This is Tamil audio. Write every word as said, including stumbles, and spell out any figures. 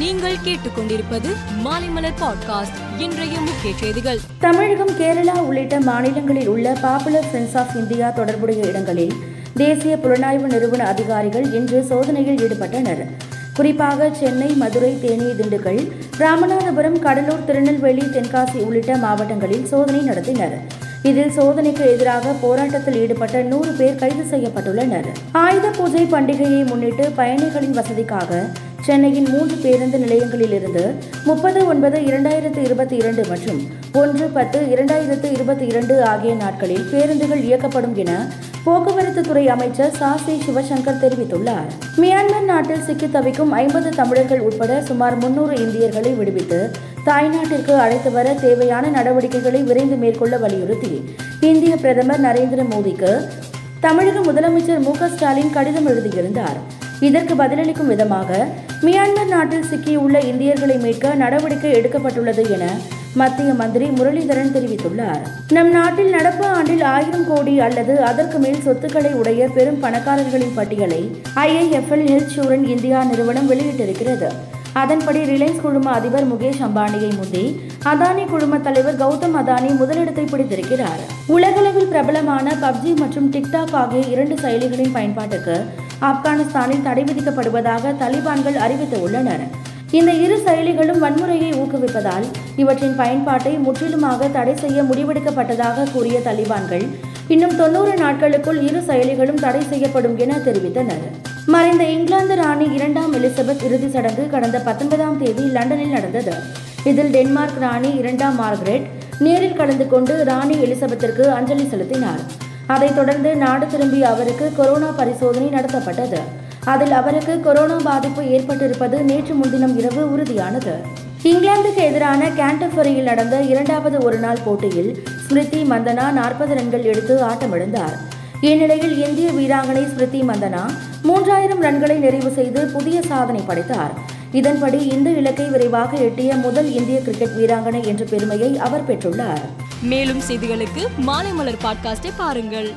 நீங்கள் கேட்டுக்கொண்டிருப்பது மாலைமலர் பாட்காஸ்ட். இன்றைய முக்கிய செய்திகள். தமிழகம், கேரளா உள்ளிட்ட மாநிலங்களில் உள்ள பாப்புலர் சென்ஸ் ஆஃப் இந்தியா தொடர்புடைய இடங்களில் தேசிய புலனாய்வு நிறுவன அதிகாரிகள் இன்று சோதனையில் ஈடுபட்டனர். குறிப்பாக சென்னை, மதுரை, தேனி, திண்டுக்கல், ராமநாதபுரம், கடலூர், திருநெல்வேலி, தென்காசி உள்ளிட்ட மாவட்டங்களில் சோதனை நடத்தினர். இதில் சோதனைக்கு எதிராக போராட்டத்தில் ஈடுபட்ட நூறு பேர் கைது செய்யப்பட்டுள்ளனர். ஆயுத பூஜை பண்டிகையை முன்னிட்டு பயணிகளின் வசதிக்காக சென்னையின் மூன்று பேருந்து நிலையங்களிலிருந்து முப்பது ஒன்பது இரண்டாயிரத்து இருபத்தி இரண்டு மற்றும் ஒன்று பத்து இரண்டாயிரத்து இருபத்தி இரண்டு ஆகிய நாட்களில் பேருந்துகள் இயக்கப்படும் என போக்குவரத்து துறை அமைச்சர் சாசி சிவசங்கர் தெரிவித்துள்ளார். மியான்மர் நாட்டில் சிக்கி தவிக்கும் ஐம்பது தமிழர்கள் உட்பட சுமார் முன்னூறு இந்தியர்களை விடுவித்து தாய்நாட்டிற்கு அழைத்து வர தேவையான நடவடிக்கைகளை விரைந்து மேற்கொள்ள வலியுறுத்தி இந்திய பிரதமர் நரேந்திர மோடிக்கு தமிழக முதலமைச்சர் மு க ஸ்டாலின் கடிதம் எழுதியிருந்தார். இதற்கு பதிலளிக்கும் விதமாக மியான்மர் நாட்டில் சிக்கியுள்ள இந்தியர்களை மீட்க நடவடிக்கை எடுக்கப்பட்டுள்ளது என மத்திய மந்திரி முரளிதரன் தெரிவித்துள்ளார். நம் நாட்டில் நடப்பு ஆண்டில் ஆயிரம் கோடி அல்லது அதற்கு மேல் சொத்துக்களை உடைய பெரும் பணக்காரர்களின் பட்டியலை ஐஐஎஃப்எல் இன்சூரன்ஸ் இந்தியா நிறுவனம் வெளியிட்டிருக்கிறது. அதன்படி ரிலையன்ஸ் குழும அதிபர் முகேஷ் அம்பானியை முந்தி அதானி குழும தலைவர் கௌதம் அதானி முதலிடத்தை பிடித்திருக்கிறார். உலகளவில் பிரபலமான பப்ஜி மற்றும் டிக்டாக் ஆகிய இரண்டு செயலிகளின் பயன்பாட்டுக்கு ஆப்கானிஸ்தானில் தடை விதிக்கப்படுவதாக தலிபான்கள் அறிவித்துள்ளனர். இந்த இரு செயலிகளும் வன்முறையை ஊக்குவிப்பதால் இவற்றின் பயன்பாட்டை முற்றிலுமாக தடை செய்ய முடிவெடுக்கப்பட்டதாக கூறிய தலிபான்கள் இன்னும் தொன்னூறு நாட்களுக்குள் இரு செயலிகளும் தடை செய்யப்படும் என தெரிவித்தனர். மறைந்த இங்கிலாந்து ராணி இரண்டாம் எலிசபெத் இறுதிச் சடங்கு கடந்த பத்தொன்பதாம் தேதி லண்டனில் நடந்தது. இதில் டென்மார்க் ராணி இரண்டாம் மார்கரெட் நேரில் கலந்து கொண்டு ராணி எலிசபெத்திற்கு அஞ்சலி செலுத்தினார். அதைத் தொடர்ந்து நாடு திரும்பிய அவருக்கு கொரோனா பரிசோதனை நடத்தப்பட்டது. அதில் அவருக்கு கொரோனா பாதிப்பு ஏற்பட்டிருப்பது நேற்று முன்தினம் இரவு உறுதியானது. இங்கிலாந்துக்கு எதிரான கேண்டர்பரியில் நடந்த இரண்டாவது ஒருநாள் போட்டியில் ஸ்மிருதி மந்தனா நாற்பது ரன்கள் எடுத்து ஆட்டமிழந்தார். இந்நிலையில் இந்திய வீராங்கனை ஸ்மிருதி மந்தனா மூன்றாயிரம் ரன்களை நிறைவு செய்து புதிய சாதனை படைத்தார். இதன்படி இந்த இலக்கை விரைவாக எட்டிய முதல் இந்திய கிரிக்கெட் வீராங்கனை என்ற பெருமையை அவர் பெற்றுள்ளார். மேலும் செய்திகளுக்கு மாலை மலர் பாட்காஸ்டை பாருங்கள்.